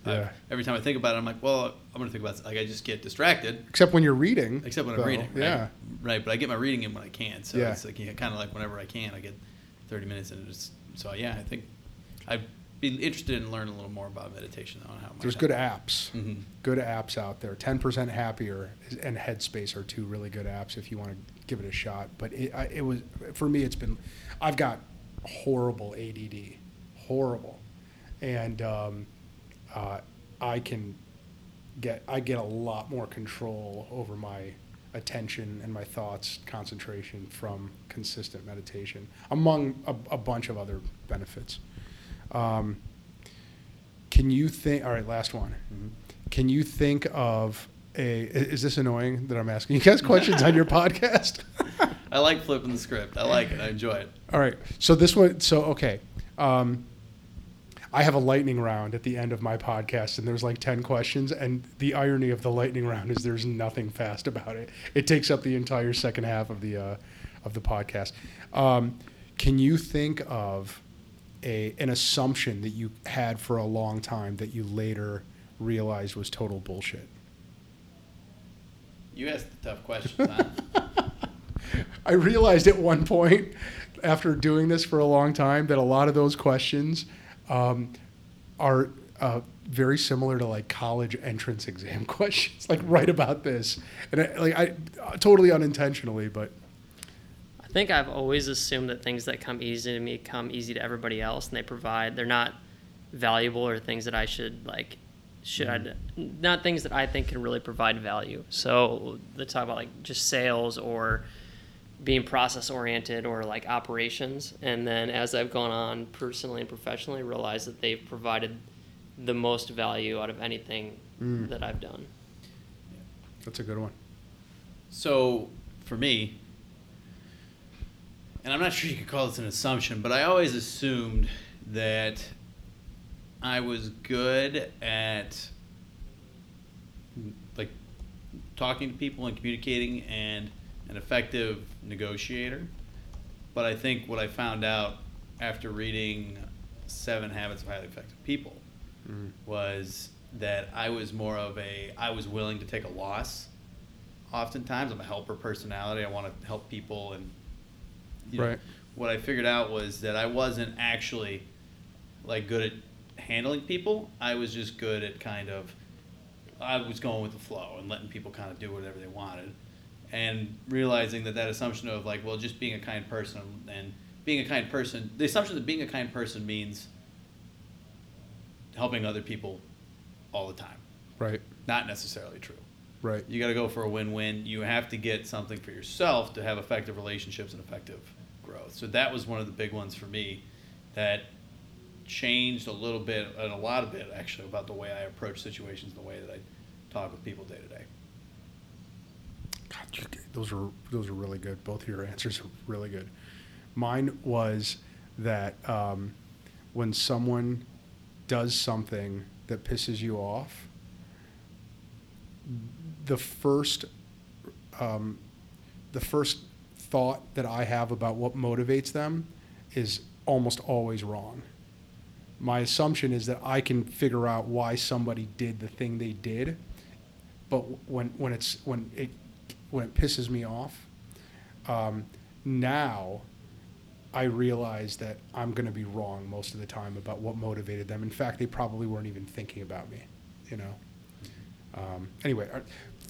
every time I think about it, I'm like, well, I'm going to think about it. Like, I just get distracted. Except when I'm reading. Right? Yeah. Right. But I get my reading in when I can. So it's like, kind of like whenever I can, I get 30 minutes. And it's, so I think I'd be interested in learning a little more about meditation. Though, and how there's good apps. Mm-hmm. Good apps out there. 10% Happier and Headspace are two really good apps if you want to give it a shot. But it was, for me, it's been, I've got horrible ADD, horrible. And I get a lot more control over my attention and my thoughts, concentration from consistent meditation, among a bunch of other benefits. All right, last one. Mm-hmm. Can you think of is this annoying that I'm asking you guys questions on your podcast? I like flipping the script. I like it. I enjoy it. All right. So this one. I have a lightning round at the end of my podcast, and there's like 10 questions. And the irony of the lightning round is there's nothing fast about it. It takes up the entire second half of the podcast. Can you think of an assumption that you had for a long time that you later realized was total bullshit? You asked the tough questions, huh? I realized at one point, after doing this for a long time, that a lot of those questions are very similar to like college entrance exam questions. Like, write about this, and I totally unintentionally, but I think I've always assumed that things that come easy to me come easy to everybody else, and they're not valuable or things that I should like. Not things that I think can really provide value. So let's talk about like just sales or being process oriented or like operations. And then as I've gone on personally and professionally, realized that they've provided the most value out of anything that I've done. That's a good one. So for me, and I'm not sure you could call this an assumption, but I always assumed that I was good at like talking to people and communicating and an effective negotiator. But I think what I found out after reading 7 Habits of Highly Effective People was that I was willing to take a loss. Oftentimes I'm a helper personality. I want to help people. And you know, what I figured out was that I wasn't actually like good at handling people. I was just good at I was going with the flow and letting people kind of do whatever they wanted, and realizing that assumption of like, well, just being a kind person and the assumption that being a kind person means helping other people all the time. Right. Not necessarily true. Right. You got to go for a win-win. You have to get something for yourself to have effective relationships and effective growth. So that was one of the big ones for me that changed a little bit, and a lot of it actually, about the way I approach situations, the way that I talk with people day to day. God, those are really good. Both of your answers are really good. Mine was that when someone does something that pisses you off, the first thought that I have about what motivates them is almost always wrong. My assumption is that I can figure out why somebody did the thing they did, but when it pisses me off, now I realize that I'm going to be wrong most of the time about what motivated them. In fact, they probably weren't even thinking about me, you know. Anyway,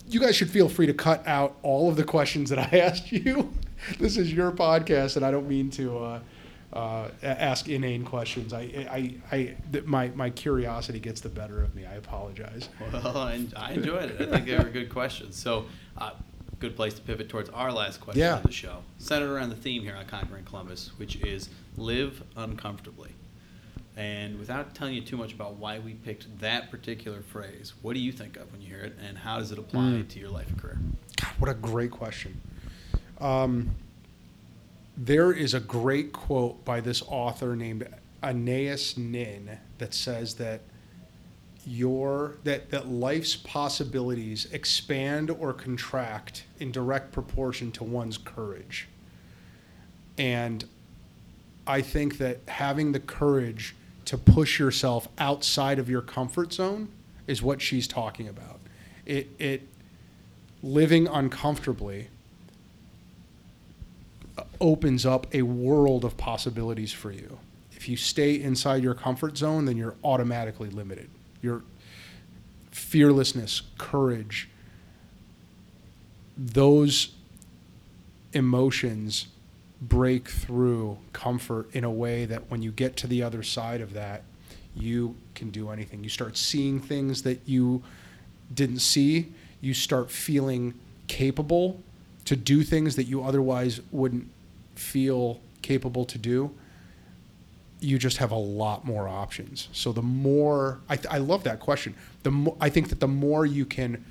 you guys should feel free to cut out all of the questions that I asked you. This is your podcast, and I don't mean to ask inane questions. My curiosity gets the better of me. I apologize. Well, I enjoyed it. I think they were good questions. So, good place to pivot towards our last question of the show, centered around the theme here on Conquering Columbus, which is live uncomfortably. And without telling you too much about why we picked that particular phrase, what do you think of when you hear it, and how does it apply to your life and career? God, what a great question. There is a great quote by this author named Anaïs Nin that says that that life's possibilities expand or contract in direct proportion to one's courage. And I think that having the courage to push yourself outside of your comfort zone is what she's talking about. It living uncomfortably opens up a world of possibilities for you. If you stay inside your comfort zone, then you're automatically limited. Your fearlessness, courage, those emotions break through comfort in a way that when you get to the other side of that, you can do anything. You start seeing things that you didn't see. You start feeling capable to do things that you otherwise wouldn't feel capable to do. You just have a lot more options. So the more, I love that question. I think that the more you can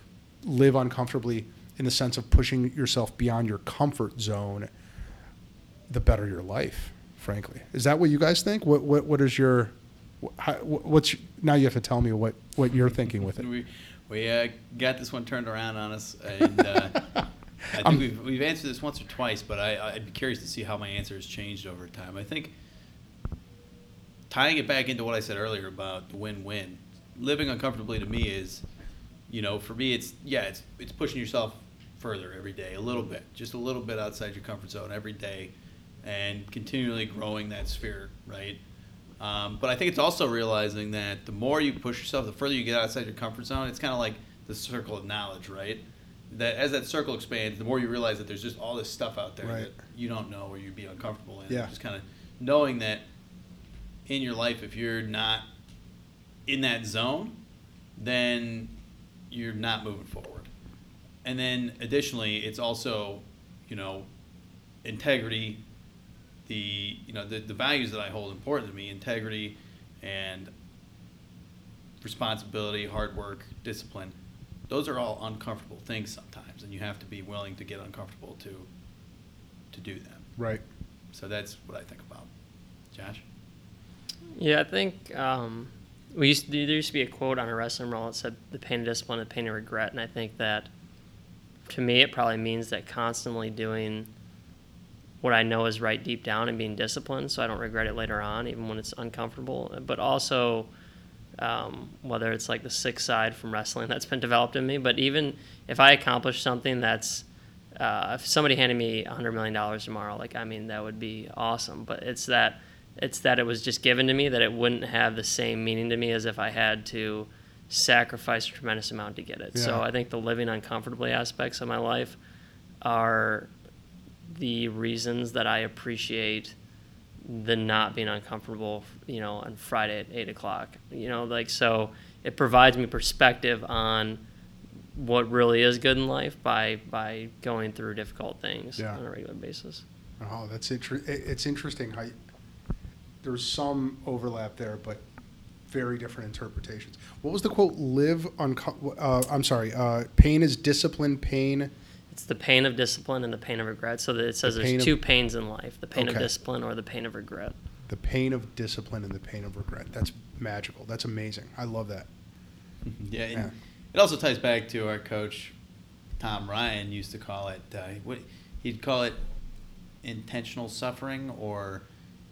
live uncomfortably in the sense of pushing yourself beyond your comfort zone, the better your life, frankly. Is that what you guys think? What is your, what's, now you have to tell me what you're thinking with it. We got this one turned around on us, and I think we've answered this once or twice, but I'd be curious to see how my answer has changed over time. I think tying it back into what I said earlier about the win-win, living uncomfortably to me is, you know, for me it's pushing yourself further every day, a little bit, just a little bit outside your comfort zone every day, and continually growing that sphere, right? But I think it's also realizing that the more you push yourself, the further you get outside your comfort zone. It's kind of like the circle of knowledge, right? That as that circle expands, the more you realize that there's just all this stuff out there that you don't know or you'd be uncomfortable in. Yeah. Just kind of knowing that in your life, if you're not in that zone, then you're not moving forward. And then additionally, it's also, you know, integrity, the values that I hold important to me, integrity and responsibility, hard work, discipline. Those are all uncomfortable things sometimes, and you have to be willing to get uncomfortable to do them. Right. So that's what I think about. Josh? Yeah, I think there used to be a quote on a wrestling roll that said the pain of discipline and the pain of regret, and I think that to me it probably means that constantly doing what I know is right deep down and being disciplined so I don't regret it later on, even when it's uncomfortable. But also whether it's like the sixth side from wrestling that's been developed in me, but even if I accomplish something that's if somebody handed me $100 million tomorrow, like, I mean, that would be awesome. But it's that it was just given to me, that it wouldn't have the same meaning to me as if I had to sacrifice a tremendous amount to get it. Yeah. So I think the living uncomfortably aspects of my life are the reasons that I appreciate the not being uncomfortable, you know, on Friday at 8:00, you know, like, so it provides me perspective on what really is good in life by going through difficult things on a regular basis. Oh, that's it's interesting. There's some overlap there, but very different interpretations. What was the quote? Pain is discipline, pain. It's the pain of discipline and the pain of regret. So that it says there's two pains in life, the pain of discipline or the pain of regret. The pain of discipline and the pain of regret. That's magical. That's amazing. I love that. Yeah. Yeah. It also ties back to our coach, Tom Ryan, used to call it, he'd call it intentional suffering, or,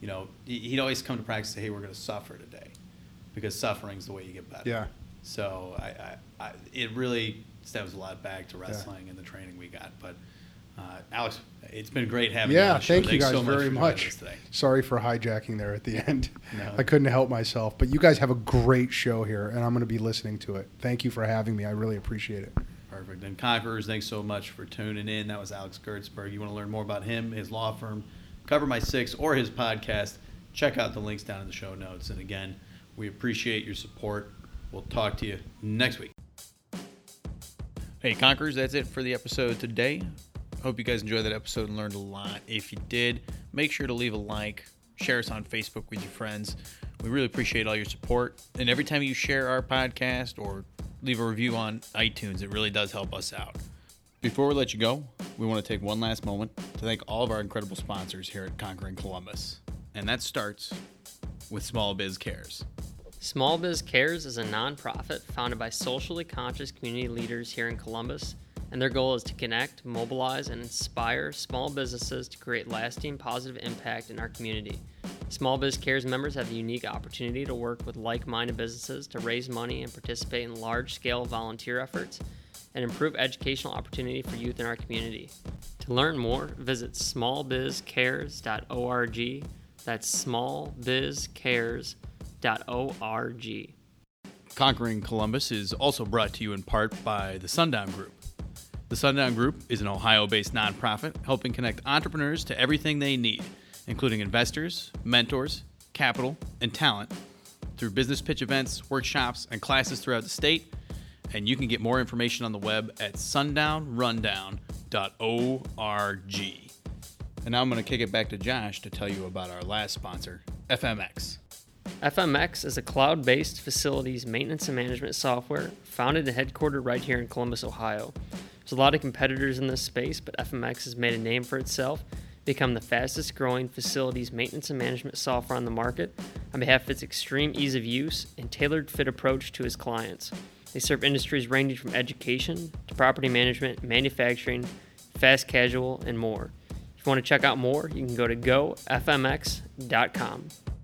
you know, he'd always come to practice and say, hey, we're going to suffer today, because suffering's the way you get better. Yeah. So it really stems a lot back to wrestling and the training we got. But Alex, it's been great having you on the show. Thank you guys so very much. Sorry for hijacking there at the end. No. I couldn't help myself. But you guys have a great show here, and I'm going to be listening to it. Thank you for having me. I really appreciate it. Perfect. And Conquerors, thanks so much for tuning in. That was Alex Gertzberg. You want to learn more about him, his law firm, Cover My Six, or his podcast, check out the links down in the show notes. And again, we appreciate your support. We'll talk to you next week. Hey, Conquerors, that's it for the episode today. Hope you guys enjoyed that episode and learned a lot. If you did, make sure to leave a like, share us on Facebook with your friends. We really appreciate all your support. And every time you share our podcast or leave a review on iTunes, it really does help us out. Before we let you go, we want to take one last moment to thank all of our incredible sponsors here at Conquering Columbus. And that starts with Small Biz Cares. Small Biz Cares is a nonprofit founded by socially conscious community leaders here in Columbus, and their goal is to connect, mobilize, and inspire small businesses to create lasting positive impact in our community. Small Biz Cares members have the unique opportunity to work with like-minded businesses to raise money and participate in large-scale volunteer efforts and improve educational opportunity for youth in our community. To learn more, visit smallbizcares.org. That's smallbizcares.org. Conquering Columbus is also brought to you in part by the Sundown Group. The Sundown Group is an Ohio-based nonprofit helping connect entrepreneurs to everything they need, including investors, mentors, capital, and talent through business pitch events, workshops, and classes throughout the state. And you can get more information on the web at sundownrundown.org. And now I'm going to kick it back to Josh to tell you about our last sponsor, FMX. FMX is a cloud-based facilities maintenance and management software founded and headquartered right here in Columbus, Ohio. There's a lot of competitors in this space, but FMX has made a name for itself, become the fastest growing facilities maintenance and management software on the market on behalf of its extreme ease of use and tailored fit approach to its clients. They serve industries ranging from education to property management, manufacturing, fast casual, and more. If you want to check out more, you can go to gofmx.com.